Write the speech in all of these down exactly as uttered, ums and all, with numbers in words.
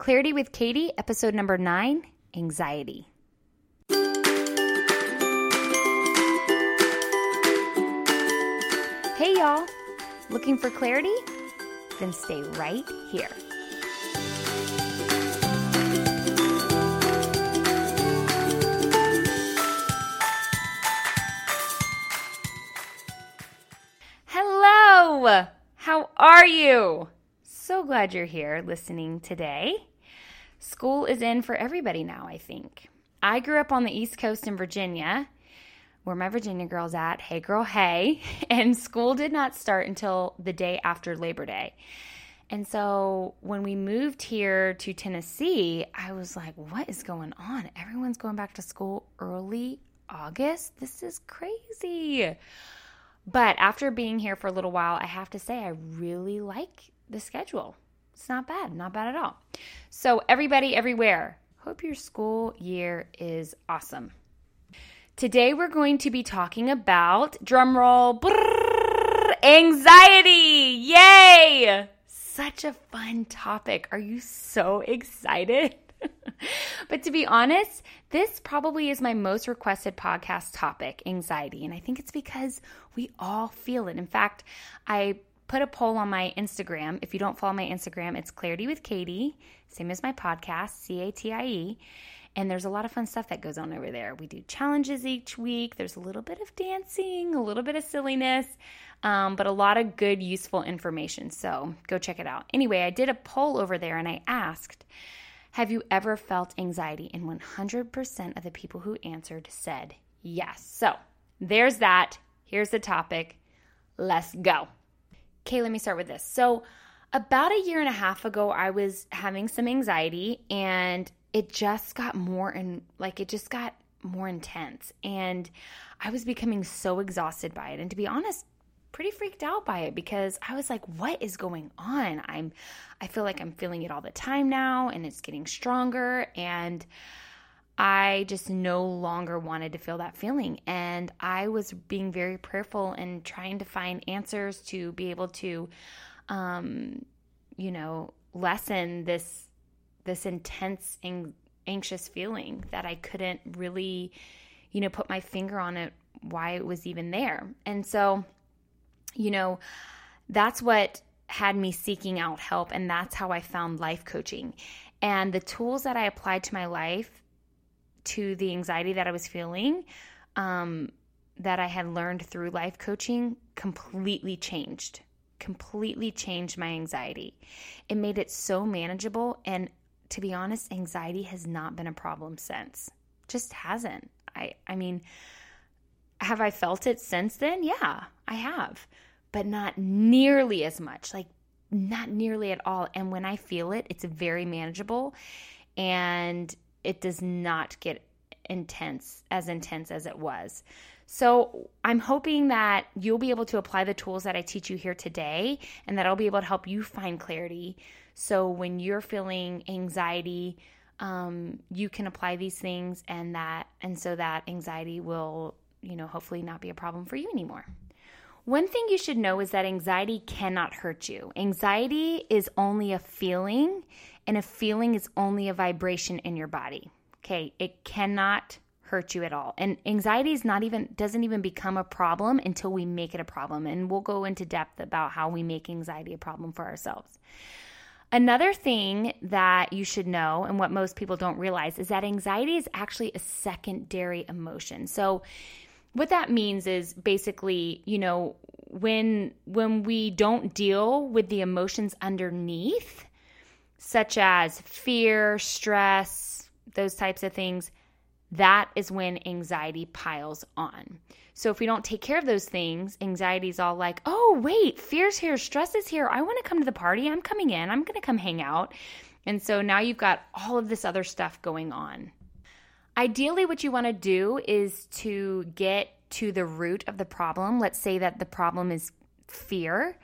Clarity with Katie, episode number nine, Anxiety. Hey y'all, looking for clarity? Then stay right here. Hello, how are you? So glad you're here listening today. School is in for everybody now, I think. I grew up on the East Coast in Virginia, where my Virginia girl's at, hey girl, hey, and school did not start until the day after Labor Day. And so when we moved here to Tennessee, I was like, what is going on? Everyone's going back to school early August? This is crazy. But after being here for a little while, I have to say I really like the schedule. It's not bad, not bad at all. So everybody everywhere, hope your school year is awesome. Today we're going to be talking about, drumroll, anxiety. Yay! Such a fun topic. Are you so excited? But to be honest, this probably is my most requested podcast topic, anxiety. And I think it's because we all feel it. In fact, I put a poll on my Instagram. If you don't follow my Instagram, it's Clarity with Katie, same as my podcast, C A T I E. And there's a lot of fun stuff that goes on over there. We do challenges each week. There's a little bit of dancing, a little bit of silliness, um, but a lot of good, useful information. So go check it out. Anyway, I did a poll over there and I asked, have you ever felt anxiety? And one hundred percent of the people who answered said yes. So there's that. Here's the topic. Let's go. Okay, let me start with this. So about a year and a half ago, I was having some anxiety and it just got more and like it just got more intense. And I was becoming so exhausted by it. And to be honest, pretty freaked out by it because I was like, what is going on? I'm, I feel like I'm feeling it all the time now and it's getting stronger and I just no longer wanted to feel that feeling. And I was being very prayerful and trying to find answers to be able to, um, you know, lessen this, this intense ang- anxious feeling that I couldn't really, you know, put my finger on it, why it was even there. And so you know, that's what had me seeking out help, and that's how I found life coaching. And the tools that I applied to my life, to the anxiety that I was feeling, um, that I had learned through life coaching, completely changed, completely changed my anxiety. It made it so manageable, and to be honest, anxiety has not been a problem since. Just hasn't. I, I mean... Have I felt it since then? Yeah, I have, but not nearly as much, like not nearly at all. And when I feel it, it's very manageable and it does not get intense, as intense as it was. So I'm hoping that you'll be able to apply the tools that I teach you here today and that I'll be able to help you find clarity. So when you're feeling anxiety, um, you can apply these things and that, and so that anxiety will, you know, hopefully not be a problem for you anymore. One thing you should know is that anxiety cannot hurt you. Anxiety is only a feeling, and a feeling is only a vibration in your body. Okay, it cannot hurt you at all. And anxiety is not even doesn't even become a problem until we make it a problem. And we'll go into depth about how we make anxiety a problem for ourselves. Another thing that you should know and what most people don't realize is that anxiety is actually a secondary emotion. So what that means is basically, you know, when when we don't deal with the emotions underneath, such as fear, stress, those types of things, that is when anxiety piles on. So if we don't take care of those things, anxiety is all like, oh, wait, fear's here, stress is here. I want to come to the party. I'm coming in. I'm going to come hang out. And so now you've got all of this other stuff going on. Ideally, what you want to do is to get to the root of the problem. Let's say that the problem is fear.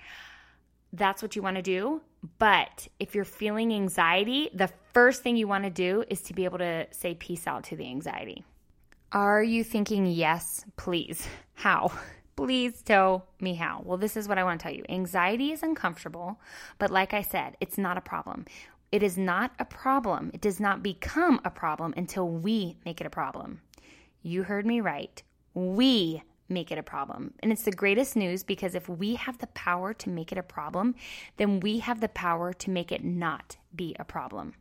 That's what you want to do. But if you're feeling anxiety, the first thing you want to do is to be able to say peace out to the anxiety. Are you thinking, yes, please? How? Please tell me how. Well, this is what I want to tell you. Anxiety is uncomfortable, but like I said, it's not a problem. It is not a problem. It does not become a problem until we make it a problem. You heard me right. We make it a problem. And it's the greatest news, because if we have the power to make it a problem, then we have the power to make it not be a problem.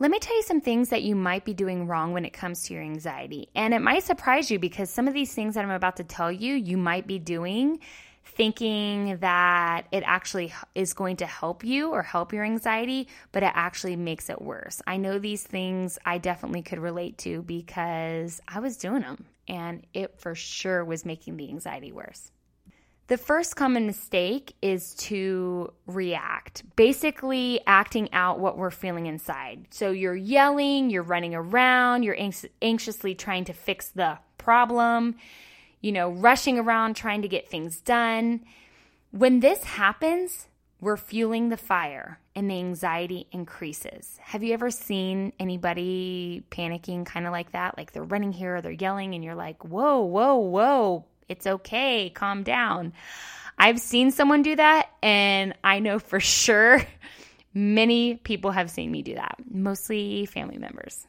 Let me tell you some things that you might be doing wrong when it comes to your anxiety. And it might surprise you, because some of these things that I'm about to tell you, you might be doing thinking that it actually is going to help you or help your anxiety, but it actually makes it worse. I know these things I definitely could relate to, because I was doing them, and it for sure was making the anxiety worse. The first common mistake is to react, basically acting out what we're feeling inside. So you're yelling, you're running around, you're anx- anxiously trying to fix the problem, you know, rushing around trying to get things done. When this happens, we're fueling the fire and the anxiety increases. Have you ever seen anybody panicking kind of like that? Like they're running here or they're yelling and you're like, whoa, whoa, whoa, it's okay, calm down. I've seen someone do that, and I know for sure many people have seen me do that, mostly family members.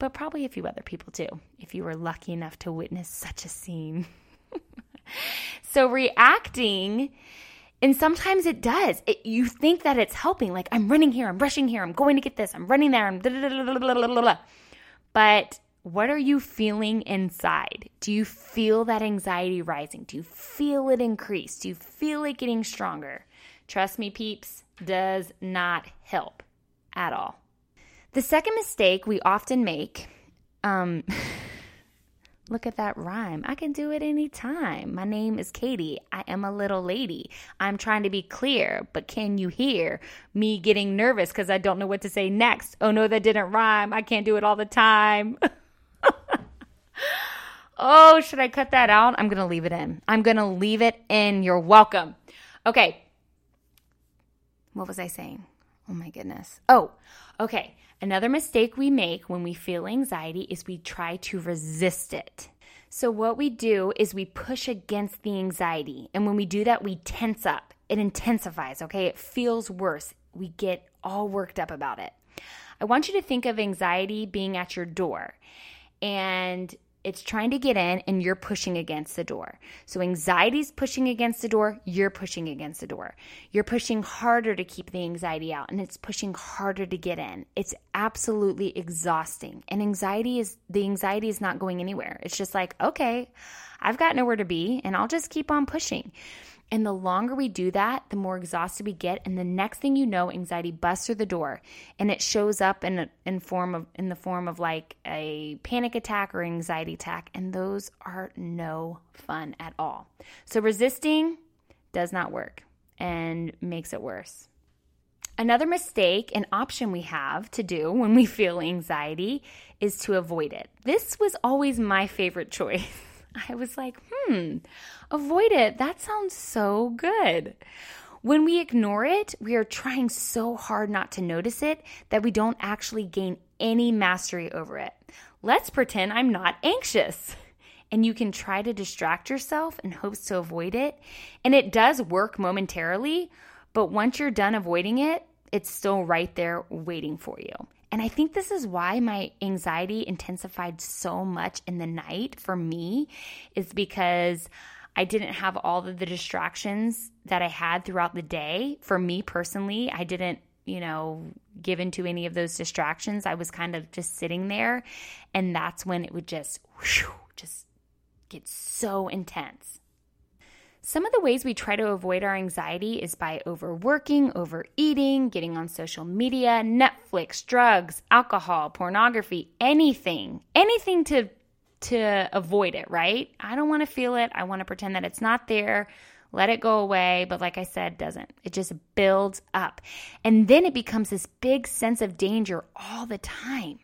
But probably a few other people too, if you were lucky enough to witness such a scene. So reacting, and sometimes it does. It, you think that it's helping. Like, I'm running here, I'm rushing here, I'm going to get this, I'm running there, I'm blah, blah, blah, blah, blah, blah, blah. But what are you feeling inside? Do you feel that anxiety rising? Do you feel it increase? Do you feel it getting stronger? Trust me, peeps, does not help at all. The second mistake we often make, um, look at that rhyme. I can do it anytime. My name is Katie. I am a little lady. I'm trying to be clear, but can you hear me getting nervous because I don't know what to say next? Oh no, that didn't rhyme. I can't do it all the time. Oh, should I cut that out? I'm going to leave it in. I'm going to leave it in. You're welcome. Okay. What was I saying? Oh my goodness. Oh, okay. Another mistake we make when we feel anxiety is we try to resist it. So what we do is we push against the anxiety. And when we do that, we tense up. It intensifies, okay? It feels worse. We get all worked up about it. I want you to think of anxiety being at your door. And it's trying to get in, and you're pushing against the door. So anxiety's pushing against the door. You're pushing against the door. You're pushing harder to keep the anxiety out, and it's pushing harder to get in. It's absolutely exhausting. And anxiety is the anxiety is not going anywhere. It's just like, okay, I've got nowhere to be, and I'll just keep on pushing. And the longer we do that, the more exhausted we get. And the next thing you know, anxiety busts through the door, and it shows up in a, in form of in the form of like a panic attack or anxiety attack. And those are no fun at all. So resisting does not work and makes it worse. Another mistake, an option we have to do when we feel anxiety, is to avoid it. This was always my favorite choice. I was like, hmm, avoid it. That sounds so good. When we ignore it, we are trying so hard not to notice it that we don't actually gain any mastery over it. Let's pretend I'm not anxious. And you can try to distract yourself in hopes to avoid it. And it does work momentarily, but once you're done avoiding it, it's still right there waiting for you. And I think this is why my anxiety intensified so much in the night for me, is because I didn't have all of the distractions that I had throughout the day. For me personally, I didn't, you know, give into any of those distractions. I was kind of just sitting there, and that's when it would just, whew, just get so intense. Some of the ways we try to avoid our anxiety is by overworking, overeating, getting on social media, Netflix, drugs, alcohol, pornography, anything, anything to to avoid it, right? I don't want to feel it. I want to pretend that it's not there. Let it go away. But like I said, doesn't. It just builds up. And then it becomes this big sense of danger all the time.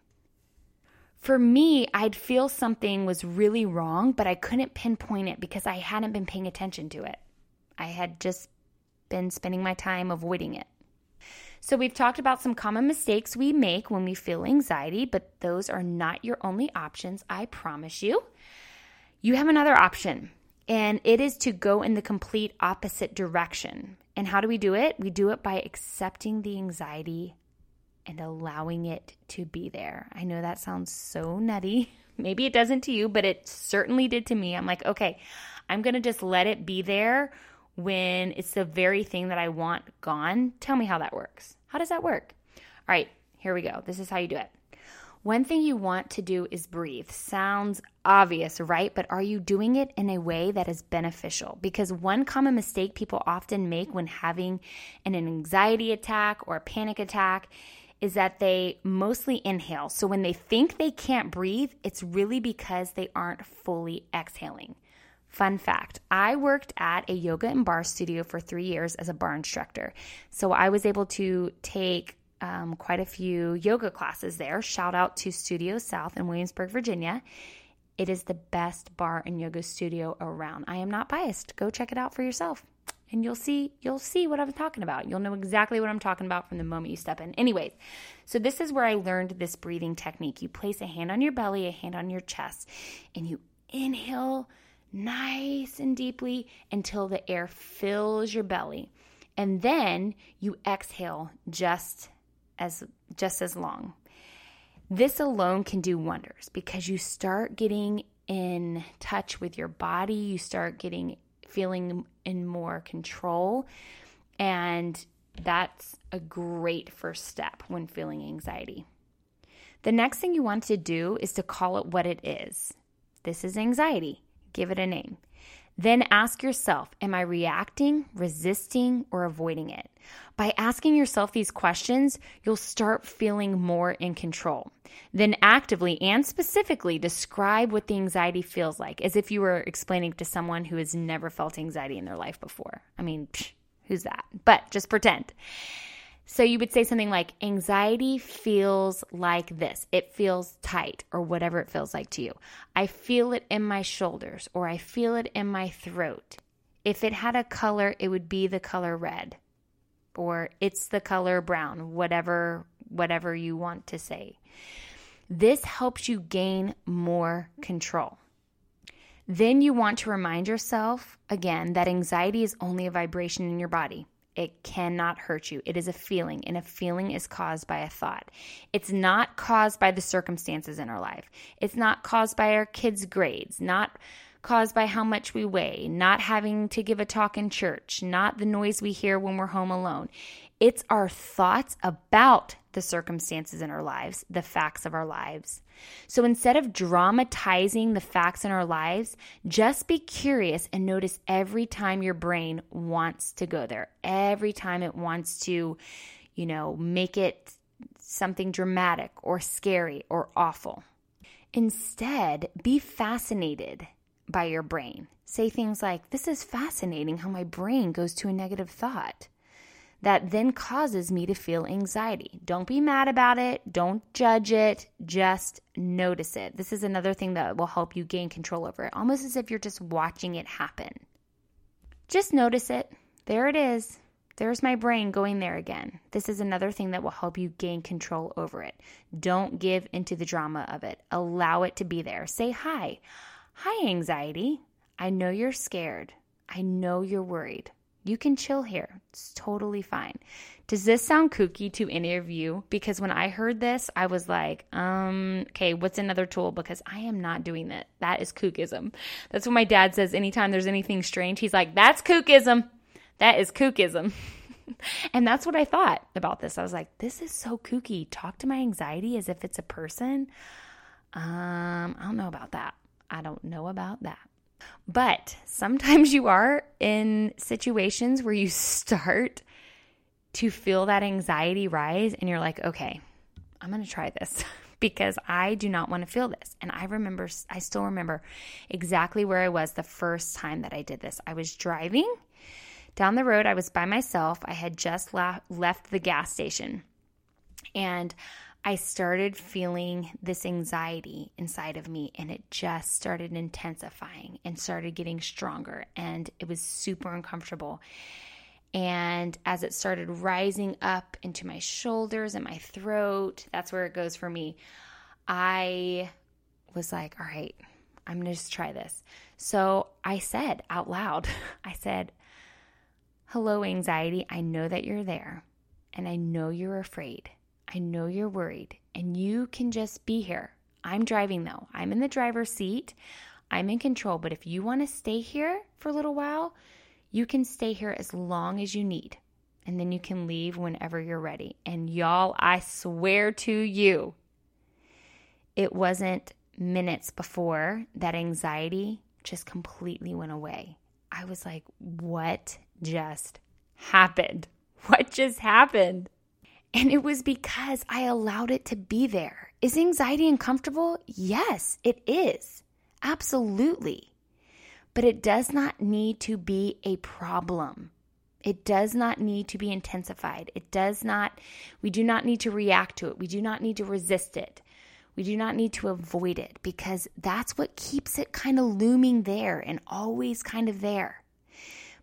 For me, I'd feel something was really wrong, but I couldn't pinpoint it because I hadn't been paying attention to it. I had just been spending my time avoiding it. So we've talked about some common mistakes we make when we feel anxiety, but those are not your only options, I promise you. You have another option, and it is to go in the complete opposite direction. And how do we do it? We do it by accepting the anxiety and allowing it to be there. I know that sounds so nutty. Maybe it doesn't to you, but it certainly did to me. I'm like, okay, I'm going to just let it be there when it's the very thing that I want gone. Tell me how that works. How does that work? All right, here we go. This is how you do it. One thing you want to do is breathe. Sounds obvious, right? But are you doing it in a way that is beneficial? Because one common mistake people often make when having an anxiety attack or a panic attack is that they mostly inhale. So when they think they can't breathe, it's really because they aren't fully exhaling. Fun fact, I worked at a yoga and bar studio for three years as a bar instructor. So I was able to take Um, quite a few yoga classes there. Shout out to Studio South in Williamsburg, Virginia. It is the best bar and yoga studio around. I am not biased. Go check it out for yourself, and you'll see you'll see what I'm talking about. You'll know exactly what I'm talking about from the moment you step in. Anyways, so this is where I learned this breathing technique. You place a hand on your belly, a hand on your chest, and you inhale nice and deeply until the air fills your belly, and then you exhale just as just as long. This alone can do wonders because you start getting in touch with your body, you start getting feeling in more control, and that's a great first step when feeling anxiety. The next thing you want to do is to call it what it is. This is anxiety. Give it a name. Then ask yourself, am I reacting, resisting, or avoiding it? By asking yourself these questions, you'll start feeling more in control. Then actively and specifically describe what the anxiety feels like, as if you were explaining to someone who has never felt anxiety in their life before. I mean, psh, who's that? But just pretend. So you would say something like, anxiety feels like this. It feels tight, or whatever it feels like to you. I feel it in my shoulders, or I feel it in my throat. If it had a color, it would be the color red, or it's the color brown, whatever, whatever you want to say. This helps you gain more control. Then you want to remind yourself again that anxiety is only a vibration in your body. It cannot hurt you. It is a feeling, and a feeling is caused by a thought. It's not caused by the circumstances in our life. It's not caused by our kids' grades, not caused by how much we weigh, not having to give a talk in church, not the noise we hear when we're home alone. It's our thoughts about the circumstances in our lives, the facts of our lives. So instead of dramatizing the facts in our lives, just be curious and notice every time your brain wants to go there, every time it wants to, you know, make it something dramatic or scary or awful. Instead, be fascinated by your brain. Say things like, this is fascinating how my brain goes to a negative thought that then causes me to feel anxiety. Don't be mad about it. Don't judge it. Just notice it. This is another thing that will help you gain control over it, almost as if you're just watching it happen. Just notice it. There it is. There's my brain going there again. This is another thing that will help you gain control over it. Don't give into the drama of it. Allow it to be there. Say hi. Hi, anxiety. I know you're scared. I know you're worried. You can chill here. It's totally fine. Does this sound kooky to any of you? Because when I heard this, I was like, um, okay, what's another tool? Because I am not doing that. That is kookism. That's what my dad says anytime there's anything strange. He's like, that's kookism. That is kookism. And that's what I thought about this. I was like, this is so kooky. Talk to my anxiety as if it's a person. Um, I don't know about that. I don't know about that. But sometimes you are in situations where you start to feel that anxiety rise and you're like, okay, I'm going to try this because I do not want to feel this. And I remember, I still remember exactly where I was the first time that I did this. I was driving down the road. I was by myself. I had just la- left the gas station, and I started feeling this anxiety inside of me, and it just started intensifying and started getting stronger, and it was super uncomfortable. And as it started rising up into my shoulders and my throat, that's where it goes for me. I was like, all right, I'm going to just try this. So I said out loud, I said, hello, anxiety. I know that you're there, and I know you're afraid. I know you're worried and you can just be here. I'm driving though. I'm in the driver's seat. I'm in control. But if you want to stay here for a little while, you can stay here as long as you need. And then you can leave whenever you're ready. And y'all, I swear to you, it wasn't minutes before that anxiety just completely went away. I was like, what just happened? What just happened? And it was because I allowed it to be there. Is anxiety uncomfortable? Yes, it is. Absolutely. But it does not need to be a problem. It does not need to be intensified. It does not, we do not need to react to it. We do not need to resist it. We do not need to avoid it because that's what keeps it kind of looming there and always kind of there.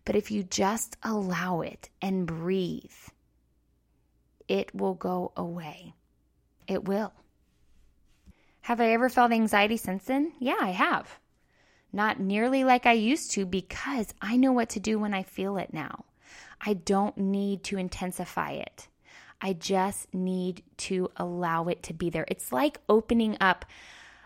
But if you just allow it and breathe, it will go away. It will. Have I ever felt anxiety since then? Yeah, I have. Not nearly like I used to because I know what to do when I feel it now. I don't need to intensify it. I just need to allow it to be there. It's like opening up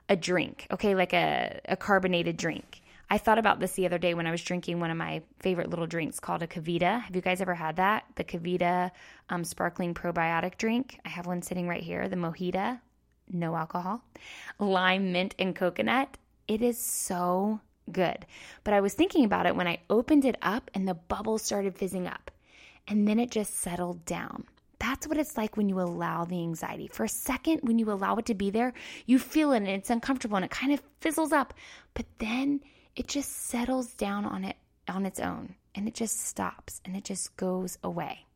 a drink, okay, like a, a carbonated drink. I thought about this the other day when I was drinking one of my favorite little drinks called a Cavita. Have you guys ever had that? The Cavita um, sparkling probiotic drink. I have one sitting right here, the Mojita, no alcohol, lime, mint, and coconut. It is so good. But I was thinking about it when I opened it up and the bubbles started fizzing up. And then it just settled down. That's what it's like when you allow the anxiety. For a second, when you allow it to be there, you feel it and it's uncomfortable and it kind of fizzles up. But then it just settles down on it on its own and it just stops and it just goes away.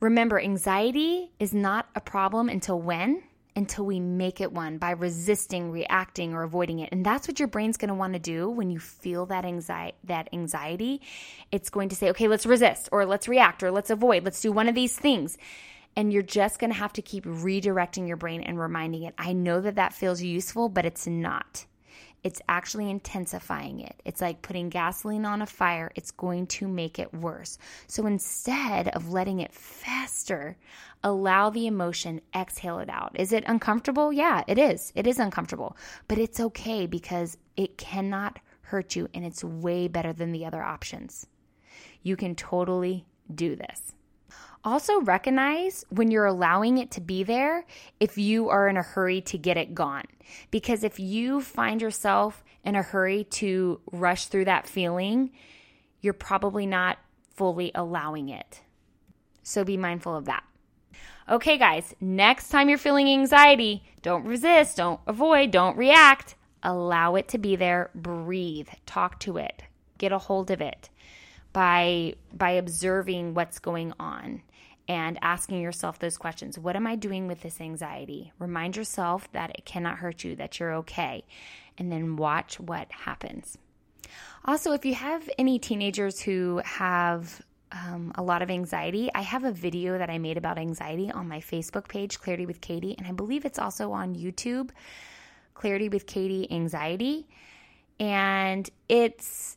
Remember, anxiety is not a problem until when? Until we make it one by resisting, reacting, or avoiding it. And that's what your brain's going to want to do when you feel that anxiety, that anxiety. It's going to say, okay, let's resist or let's react or let's avoid. Let's do one of these things. And you're just going to have to keep redirecting your brain and reminding it. I know that that feels useful, but it's not. It's actually intensifying it. It's like putting gasoline on a fire. It's going to make it worse. So instead of letting it fester, allow the emotion, exhale it out. Is it uncomfortable? Yeah, it is. It is uncomfortable, but it's okay because it cannot hurt you and it's way better than the other options. You can totally do this. Also recognize when you're allowing it to be there if you are in a hurry to get it gone. Because if you find yourself in a hurry to rush through that feeling, you're probably not fully allowing it. So be mindful of that. Okay, guys, next time you're feeling anxiety, don't resist, don't avoid, don't react. Allow it to be there. Breathe. Talk to it. Get a hold of it. By by observing what's going on and asking yourself those questions. What am I doing with this anxiety? Remind yourself that it cannot hurt you, that you're okay, and then watch what happens. Also, if you have any teenagers who have um, a lot of anxiety, I have a video that I made about anxiety on my Facebook page, Clarity with Katie, and I believe it's also on YouTube, Clarity with Katie Anxiety, and it's...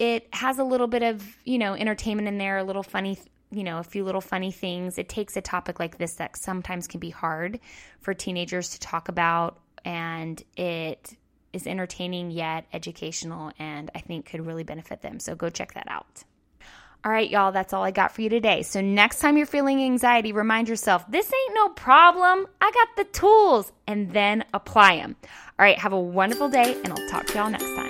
It has a little bit of, you know, entertainment in there, a little funny, you know, a few little funny things. It takes a topic like this that sometimes can be hard for teenagers to talk about, and it is entertaining yet educational and I think could really benefit them. So go check that out. All right, y'all, that's all I got for you today. So next time you're feeling anxiety, remind yourself, this ain't no problem. I got the tools, and then apply them. All right, have a wonderful day, and I'll talk to y'all next time.